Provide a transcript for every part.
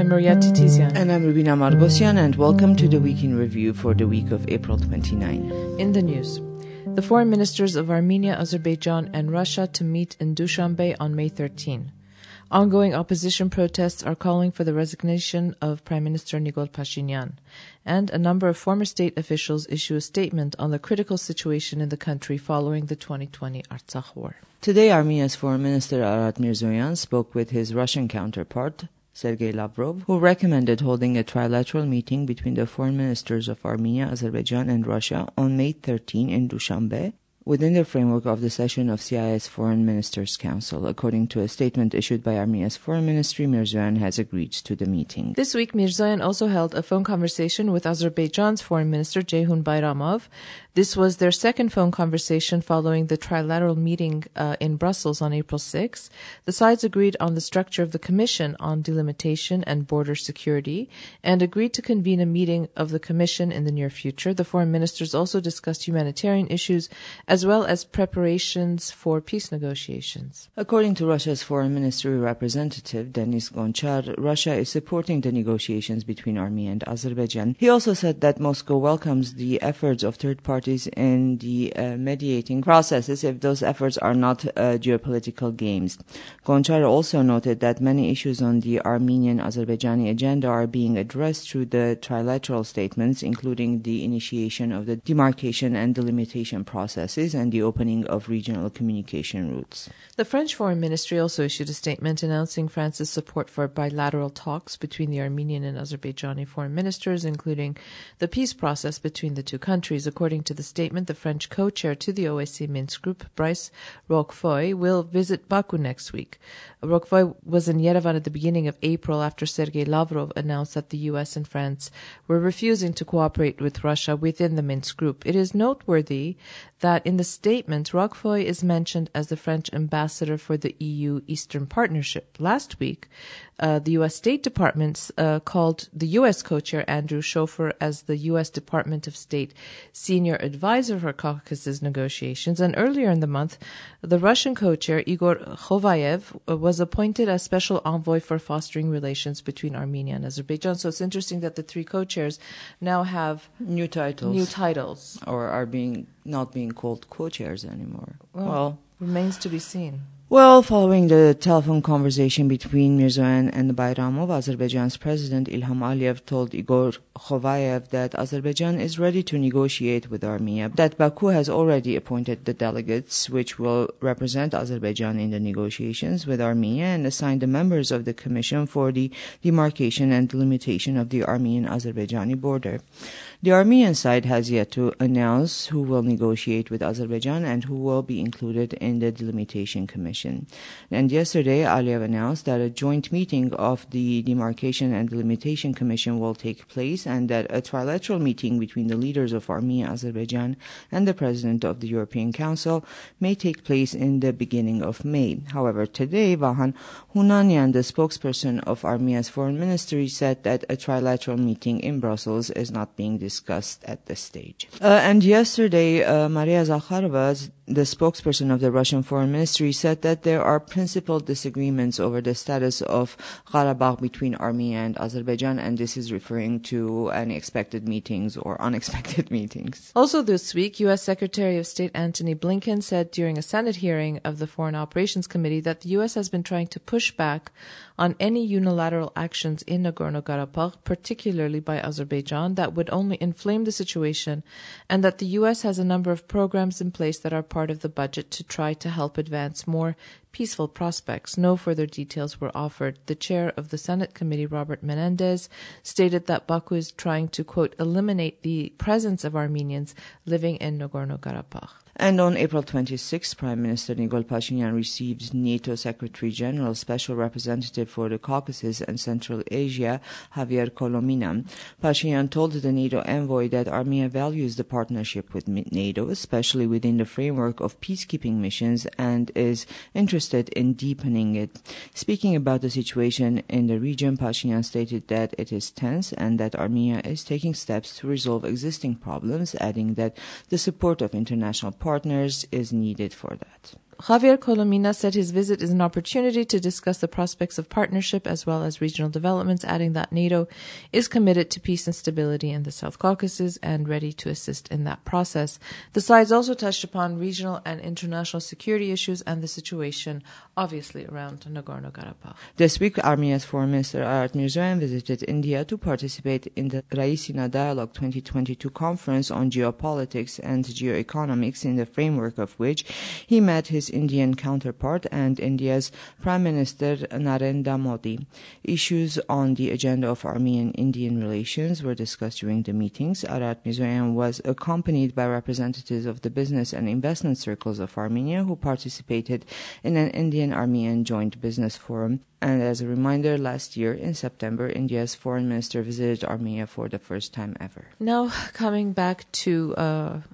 I'm Maria Titizian. And I'm Rubina Marbosian, and welcome to the Week in Review for the week of April 29. In the news, the foreign ministers of Armenia, Azerbaijan, and Russia to meet in Dushanbe on May 13. Ongoing opposition protests are calling for the resignation of Prime Minister Nikol Pashinyan. And a number of former state officials issue a statement on the critical situation in the country following the 2020 Artsakh war. Today, Armenia's Foreign Minister Arat Mirzoyan spoke with his Russian counterpart, Sergei Lavrov, who recommended holding a trilateral meeting between the foreign ministers of Armenia, Azerbaijan, and Russia on May 13 in Dushanbe, within the framework of the session of CIS Foreign Ministers' Council. According to a statement issued by Armenia's Foreign Ministry, Mirzoyan has agreed to the meeting. This week, Mirzoyan also held a phone conversation with Azerbaijan's Foreign Minister Jeyhun Bayramov. This was their second phone conversation following the trilateral meeting in Brussels on April 6. The sides agreed on the structure of the Commission on Delimitation and Border Security and agreed to convene a meeting of the Commission in the near future. The foreign ministers also discussed humanitarian issues as well as preparations for peace negotiations. According to Russia's Foreign Ministry representative, Denis Gonchar, Russia is supporting the negotiations between Armenia and Azerbaijan. He also said that Moscow welcomes the efforts of third parties in the mediating processes if those efforts are not geopolitical games. Gonchar also noted that many issues on the Armenian-Azerbaijani agenda are being addressed through the trilateral statements, including the initiation of the demarcation and delimitation processes and the opening of regional communication routes. The French Foreign Ministry also issued a statement announcing France's support for bilateral talks between the Armenian and Azerbaijani foreign ministers, including the peace process between the two countries. According to the statement, the French co-chair to the OSCE Minsk Group, Brice Roquefeuil, will visit Baku next week. Roquefeuil was in Yerevan at the beginning of April after Sergei Lavrov announced that the U.S. and France were refusing to cooperate with Russia within the Minsk Group. It is noteworthy that in the statement, Roquefeuil is mentioned as the French ambassador for the EU Eastern Partnership. Last week, the U.S. State Department called the U.S. co-chair Andrew Schofer as the U.S. Department of State senior advisor for Caucasus negotiations. And earlier in the month, the Russian co-chair Igor Khovayev was appointed as special envoy for fostering relations between Armenia and Azerbaijan. So it's interesting that the three co-chairs now have new titles, or are not being called co-chairs anymore. Well, remains to be seen. Well, following the telephone conversation between Mirzoyan and Bayramov, Azerbaijan's President Ilham Aliyev told Igor Khovayev that Azerbaijan is ready to negotiate with Armenia, that Baku has already appointed the delegates which will represent Azerbaijan in the negotiations with Armenia and assigned the members of the Commission for the Demarcation and Delimitation of the Armenian-Azerbaijani border. The Armenian side has yet to announce who will negotiate with Azerbaijan and who will be included in the Delimitation Commission. And yesterday, Aliyev announced that a joint meeting of the Demarcation and Delimitation Commission will take place and that a trilateral meeting between the leaders of Armenia, Azerbaijan and the President of the European Council may take place in the beginning of May. However, today, Vahan Hunanyan, the spokesperson of Armenia's Foreign Ministry, said that a trilateral meeting in Brussels is not being discussed at this stage. And yesterday, Maria Zakharova, the spokesperson of the Russian Foreign Ministry, said that there are principal disagreements over the status of Karabakh between Armenia and Azerbaijan, and this is referring to unexpected meetings or unexpected meetings. Also this week, U.S. Secretary of State Antony Blinken said during a Senate hearing of the Foreign Operations Committee that the U.S. has been trying to push back on any unilateral actions in Nagorno-Karabakh, particularly by Azerbaijan, that would only inflame the situation, and that the U.S. has a number of programs in place that are part of the budget to try to help advance more peaceful prospects. No further details were offered. The chair of the Senate committee, Robert Menendez, stated that Baku is trying to, quote, eliminate the presence of Armenians living in Nagorno-Karabakh. And on April 26, Prime Minister Nikol Pashinyan received NATO Secretary General Special Representative for the Caucasus and Central Asia, Javier Colomina. Pashinyan told the NATO envoy that Armenia values the partnership with NATO, especially within the framework of peacekeeping missions, and is interested in deepening it. Speaking about the situation in the region, Pashinyan stated that it is tense and that Armenia is taking steps to resolve existing problems, adding that the support of international partners is needed for that. Javier Colomina said his visit is an opportunity to discuss the prospects of partnership as well as regional developments, adding that NATO is committed to peace and stability in the South Caucasus and ready to assist in that process. The sides also touched upon regional and international security issues and the situation, obviously, around Nagorno-Karabakh. This week, Armenia's Foreign Minister Arat Mirzoyan visited India to participate in the Raisina Dialogue 2022 conference on geopolitics and geoeconomics, in the framework of which he met his Indian counterpart and India's Prime Minister Narendra Modi. Issues on the agenda of Armenian-Indian relations were discussed during the meetings. Arat Mirzoyan was accompanied by representatives of the business and investment circles of Armenia who participated in an Indian-Armenian joint business forum. And as a reminder, last year in September, India's foreign minister visited Armenia for the first time ever. Now, coming back to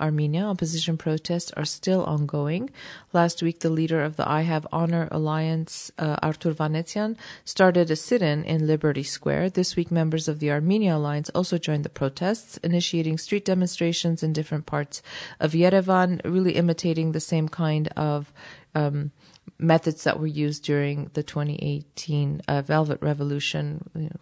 Armenia, opposition protests are still ongoing. Last week, the leader of the I Have Honor Alliance, Artur Vanetsyan, started a sit-in in Liberty Square. This week, members of the Armenia Alliance also joined the protests, initiating street demonstrations in different parts of Yerevan, really imitating the same kind of methods that were used during the 2018 Velvet Revolution,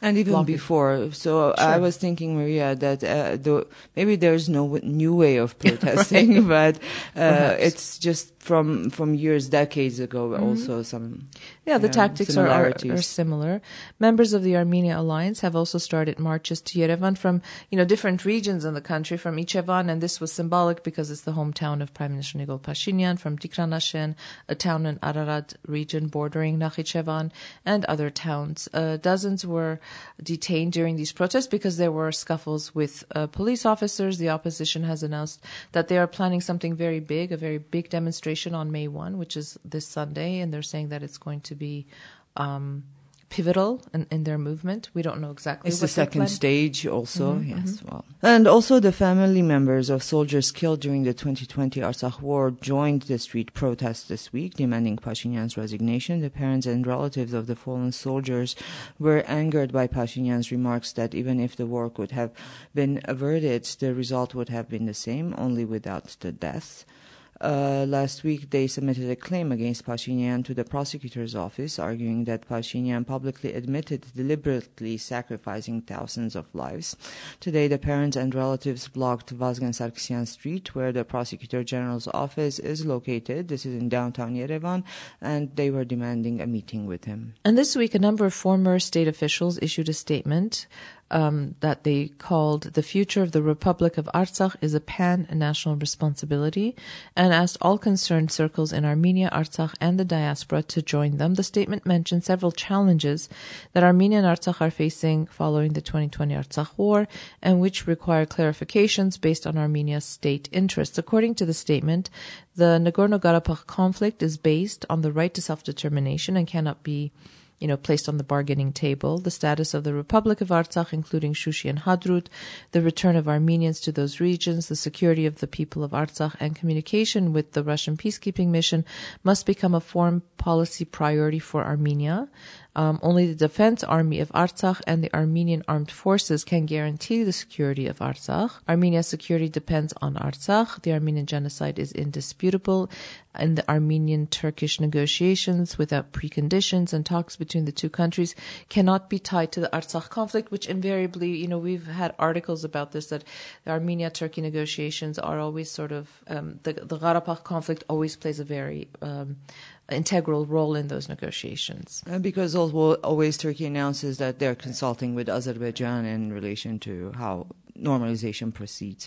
and even before. So sure. I was thinking, Maria, that maybe there's no new way of protesting, right. But it's just from years, decades ago, mm-hmm. also some the tactics are similar. Members of the Armenia Alliance have also started marches to Yerevan from different regions in the country, from Ichevan, and this was symbolic because it's the hometown of Prime Minister Nikol Pashinyan, from Tikranashen, a town in Ararat region bordering Nakhichevan, and other towns. Dozens were detained during these protests because there were scuffles with police officers. The opposition has announced that they are planning something very big, a very big demonstration on May 1, which is this Sunday, and they're saying that it's going to be pivotal in their movement. We don't know exactly. It's the second stage also, mm-hmm, yes. Mm-hmm. Well, and also the family members of soldiers killed during the 2020 Artsakh war joined the street protests this week, demanding Pashinyan's resignation. The parents and relatives of the fallen soldiers were angered by Pashinyan's remarks that even if the war could have been averted, the result would have been the same, only without the deaths. Last week, they submitted a claim against Pashinyan to the prosecutor's office, arguing that Pashinyan publicly admitted deliberately sacrificing thousands of lives. Today, the parents and relatives blocked Vazgan Sarkisian Street, where the prosecutor general's office is located. This is in downtown Yerevan, and they were demanding a meeting with him. And this week, a number of former state officials issued a statement that they called "The Future of the Republic of Artsakh is a pan-national responsibility," and asked all concerned circles in Armenia, Artsakh, and the diaspora to join them. The statement mentioned several challenges that Armenia and Artsakh are facing following the 2020 Artsakh war, and which require clarifications based on Armenia's state interests. According to the statement, the Nagorno-Karabakh conflict is based on the right to self-determination and cannot be placed on the bargaining table. The status of the Republic of Artsakh, including Shushi and Hadrut, the return of Armenians to those regions, the security of the people of Artsakh, and communication with the Russian peacekeeping mission must become a foreign policy priority for Armenia. Only the Defense Army of Artsakh and the Armenian Armed Forces can guarantee the security of Artsakh. Armenia's security depends on Artsakh. The Armenian genocide is indisputable, and the Armenian-Turkish negotiations without preconditions and talks between the two countries cannot be tied to the Artsakh conflict, which invariably, we've had articles about this, that the Armenia-Turkey negotiations are always sort of, the Karabakh conflict always plays a very integral role in those negotiations. Because always Turkey announces that they're consulting with Azerbaijan in relation to how normalization proceeds.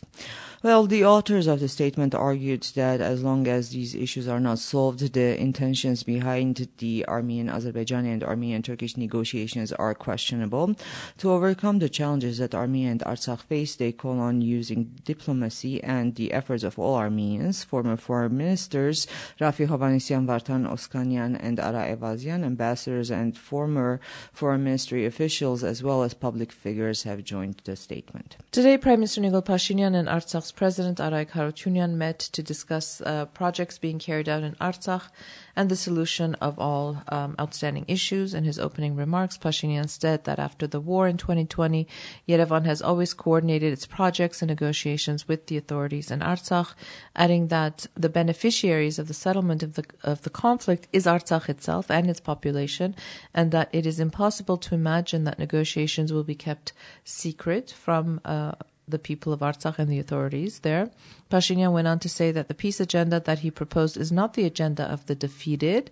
Well, the authors of the statement argued that as long as these issues are not solved, the intentions behind the Armenian-Azerbaijani and Armenian-Turkish negotiations are questionable. To overcome the challenges that Armenia and Artsakh face, they call on using diplomacy and the efforts of all Armenians. Former foreign ministers Raffi Hovannisian, Vartan Oskanian, and Ara Ayvazyan, ambassadors and former foreign ministry officials, as well as public figures, have joined the statement. Today, Prime Minister Nikol Pashinyan and Artsakh's President Arayik Harutyunyan met to discuss projects being carried out in Artsakh and the solution of all outstanding issues. In his opening remarks, Pashinyan said that after the war in 2020, Yerevan has always coordinated its projects and negotiations with the authorities in Artsakh, adding that the beneficiaries of the settlement of the conflict is Artsakh itself and its population, and that it is impossible to imagine that negotiations will be kept secret from the people of Artsakh and the authorities there. Pashinyan went on to say that the peace agenda that he proposed is not the agenda of the defeated,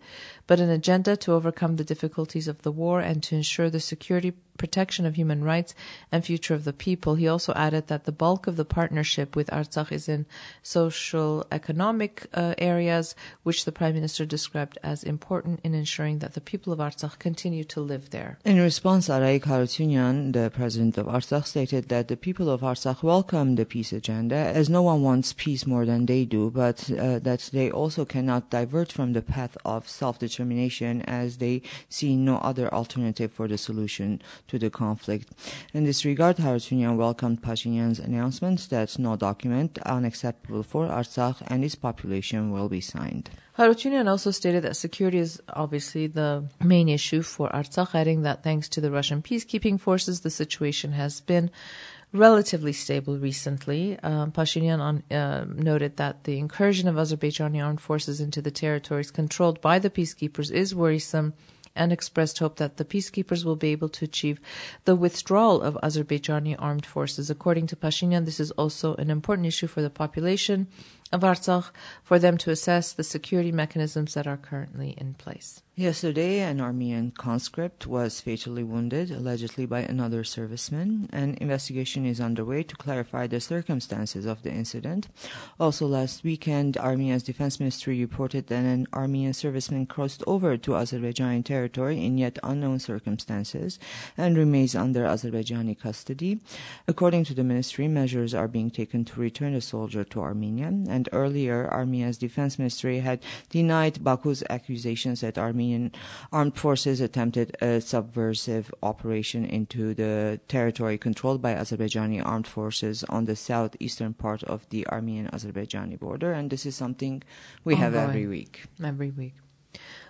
but an agenda to overcome the difficulties of the war and to ensure the security, protection of human rights, and future of the people. He also added that the bulk of the partnership with Artsakh is in social, economic areas, which the Prime Minister described as important in ensuring that the people of Artsakh continue to live there. In response, Arayik Harutyunyan, the President of Artsakh, stated that the people of Artsakh welcome the peace agenda, as no one wants peace more than they do, but that they also cannot divert from the path of self-determination, as they see no other alternative for the solution to the conflict. In this regard, Harutyunyan welcomed Pashinyan's announcement that no document unacceptable for Artsakh and its population will be signed. Harutyunyan also stated that security is obviously the main issue for Artsakh, adding that thanks to the Russian peacekeeping forces, the situation has been relatively stable recently. Pashinyan noted that the incursion of Azerbaijani armed forces into the territories controlled by the peacekeepers is worrisome, and expressed hope that the peacekeepers will be able to achieve the withdrawal of Azerbaijani armed forces. According to Pashinyan, this is also an important issue for the population of Artsakh, for them to assess the security mechanisms that are currently in place. Yesterday, an Armenian conscript was fatally wounded, allegedly by another serviceman. An investigation is underway to clarify the circumstances of the incident. Also, last weekend, Armenia's defense ministry reported that an Armenian serviceman crossed over to Azerbaijani territory in yet unknown circumstances and remains under Azerbaijani custody. According to the ministry, measures are being taken to return the soldier to Armenia, and earlier, Armenia's defense ministry had denied Baku's accusations that Armenian armed forces attempted a subversive operation into the territory controlled by Azerbaijani armed forces on the southeastern part of the Armenian-Azerbaijani border. And this is something we have every week.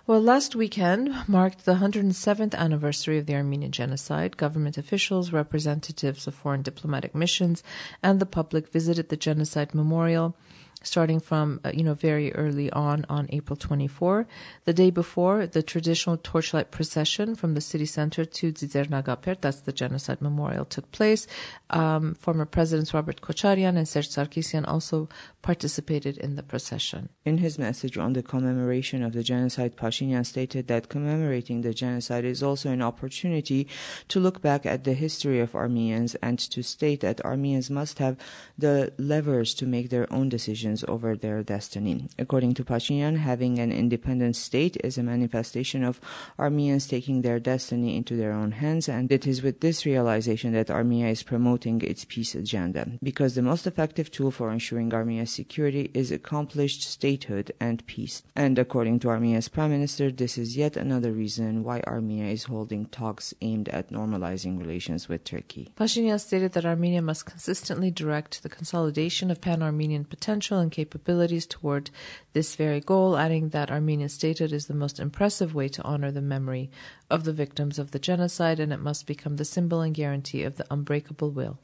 Well, last weekend marked the 107th anniversary of the Armenian Genocide. Government officials, representatives of foreign diplomatic missions, and the public visited the genocide memorial, starting from, very early on April 24. The day before, the traditional torchlight procession from the city center to Tsitsernakaberd, that's the genocide memorial, took place. Former Presidents Robert Kocharyan and Serzh Sarkisian also participated in the procession. In his message on the commemoration of the genocide, Pashinyan stated that commemorating the genocide is also an opportunity to look back at the history of Armenians and to state that Armenians must have the levers to make their own decisions over their destiny. According to Pashinyan, having an independent state is a manifestation of Armenians taking their destiny into their own hands, and it is with this realization that Armenia is promoting its peace agenda, because the most effective tool for ensuring Armenia's security is accomplished statehood and peace. And according to Armenia's Prime Minister, this is yet another reason why Armenia is holding talks aimed at normalizing relations with Turkey. Pashinyan stated that Armenia must consistently direct the consolidation of pan-Armenian potential and capabilities toward this very goal, adding that Armenian statehood is the most impressive way to honor the memory of the victims of the genocide, and it must become the symbol and guarantee of the unbreakable will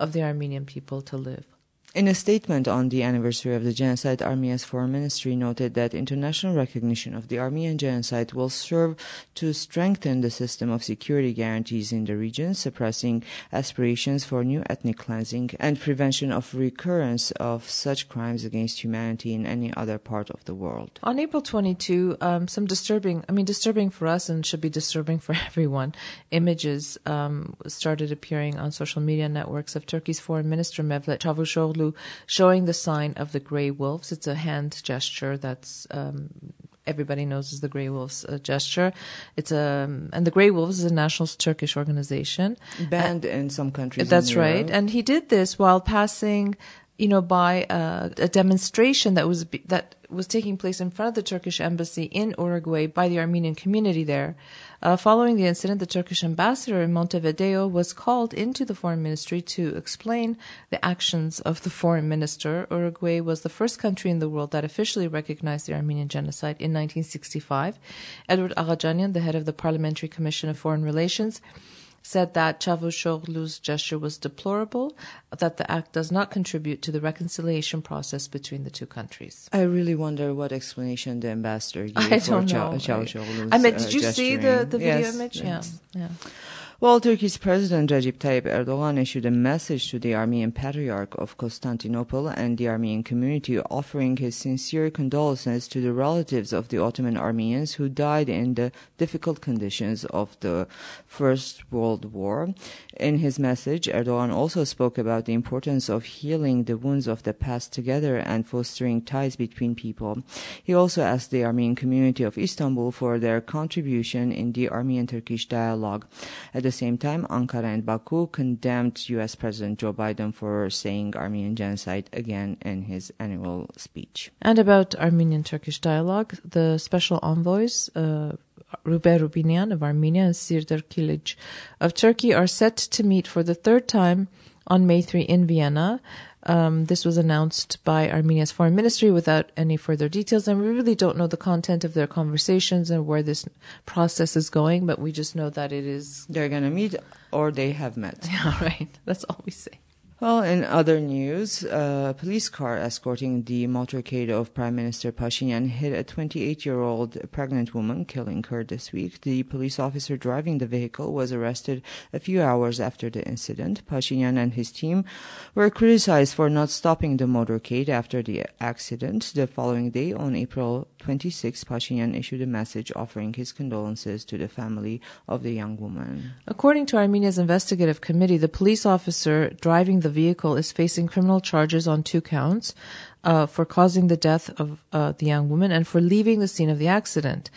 of the Armenian people to live. In a statement on the anniversary of the genocide, Armenia's foreign ministry noted that international recognition of the Armenian genocide will serve to strengthen the system of security guarantees in the region, suppressing aspirations for new ethnic cleansing and prevention of recurrence of such crimes against humanity in any other part of the world. On April 22, some disturbing for us, and should be disturbing for everyone, images started appearing on social media networks of Turkey's foreign minister, Mevlut Cavusoglu, showing the sign of the Grey Wolves. It's a hand gesture that's everybody knows as the Grey Wolves gesture. And the Grey Wolves is a national Turkish organization banned in some countries. That's right. And he did this while passing you know, by a demonstration that was taking place in front of the Turkish embassy in Uruguay by the Armenian community there. Following the incident, the Turkish ambassador in Montevideo was called into the foreign ministry to explain the actions of the foreign minister. Uruguay was the first country in the world that officially recognized the Armenian genocide in 1965. Edward Aghajanyan, the head of the Parliamentary Commission of Foreign Relations, said that Cavusoglu's gesture was deplorable, that the act does not contribute to the reconciliation process between the two countries. I really wonder what explanation the ambassador gave for Cavusoglu's did you see the video image? Yes. Yeah. Well, Turkey's President Recep Tayyip Erdogan issued a message to the Armenian Patriarch of Constantinople and the Armenian community, offering his sincere condolences to the relatives of the Ottoman Armenians who died in the difficult conditions of the First World War. In his message, Erdogan also spoke about the importance of healing the wounds of the past together and fostering ties between people. He also asked the Armenian community of Istanbul for their contribution in the Armenian-Turkish dialogue. At the same time, Ankara and Baku condemned U.S. President Joe Biden for saying Armenian genocide again in his annual speech. And about Armenian-Turkish dialogue, the special envoys Ruber Rubinyan of Armenia and Sirdar Kilic of Turkey are set to meet for the third time on May 3 in Vienna. This was announced by Armenia's foreign ministry without any further details, and we really don't know the content of their conversations and where this process is going, but we just know that it is... They're going to meet, or they have met. Yeah, right. That's all we say. Well, in other news, a police car escorting the motorcade of Prime Minister Pashinyan hit a 28-year-old pregnant woman, killing her this week. The police officer driving the vehicle was arrested a few hours after the incident. Pashinyan and his team were criticized for not stopping the motorcade after the accident. The following day, on April 26, Pashinyan issued a message offering his condolences to the family of the young woman. According to Armenia's investigative committee, the police officer driving the vehicle is facing criminal charges on 2 counts for causing the death of the young woman and for leaving the scene of the accident.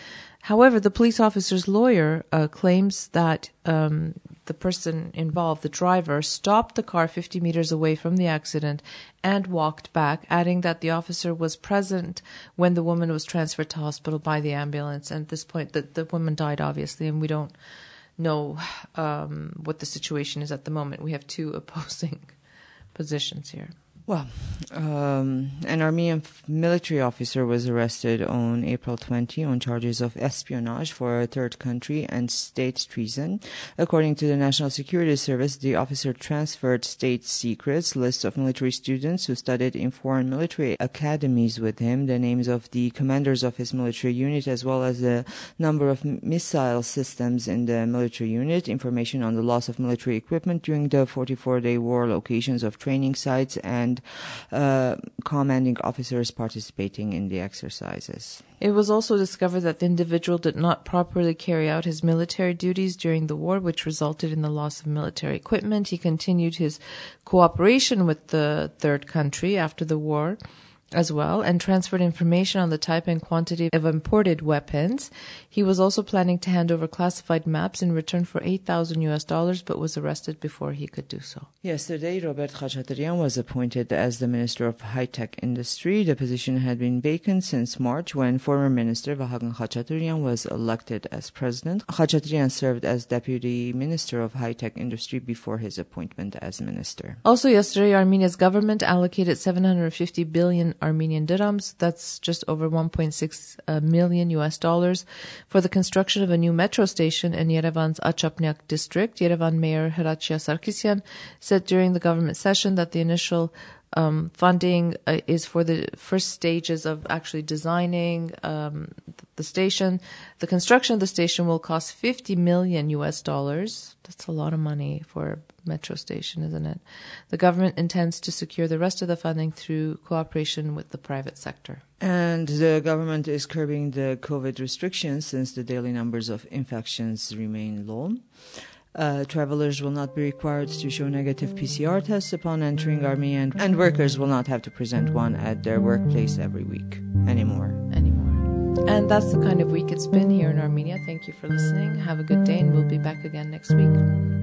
However, the police officer's lawyer claims that the person involved, the driver, stopped the car 50 meters away from the accident and walked back, adding that the officer was present when the woman was transferred to hospital by the ambulance. And at this point, the woman died, obviously, and we don't know what the situation is at the moment. We have 2 opposing positions here. Well, an Armenian military officer was arrested on April 20 on charges of espionage for a third country and state treason. According to the National Security Service, the officer transferred state secrets, lists of military students who studied in foreign military academies with him, the names of the commanders of his military unit, as well as the number of missile systems in the military unit, information on the loss of military equipment during the 44-day war, locations of training sites, and commanding officers participating in the exercises. It was also discovered that the individual did not properly carry out his military duties during the war, which resulted in the loss of military equipment. He continued his cooperation with the third country after the war as well, and transferred information on the type and quantity of imported weapons. He was also planning to hand over classified maps in return for $8,000 US, but was arrested before he could do so. Yesterday, Robert Kocharyan was appointed as the Minister of High-Tech Industry. The position had been vacant since March, when former Minister Vahan Hunanyan was elected as President. Kocharyan served as Deputy Minister of High-Tech Industry before his appointment as Minister. Also yesterday, Armenia's government allocated 750 billion Armenian dirhams, that's just over $1.6 million US, for the construction of a new metro station in Yerevan's Achapnyak district. Yerevan Mayor Raisina Sarkisian said during the government session that the initial funding is for the first stages of actually designing the station. The construction of the station will cost $50 million. That's a lot of money for metro station, isn't it? The government intends to secure the rest of the funding through cooperation with the private sector. And the government is curbing the COVID restrictions since the daily numbers of infections remain low. Travelers will not be required to show negative PCR tests upon entering Armenia, and workers will not have to present one at their workplace every week anymore. And that's the kind of week it's been here in Armenia. Thank you for listening. Have a good day, and we'll be back again next week.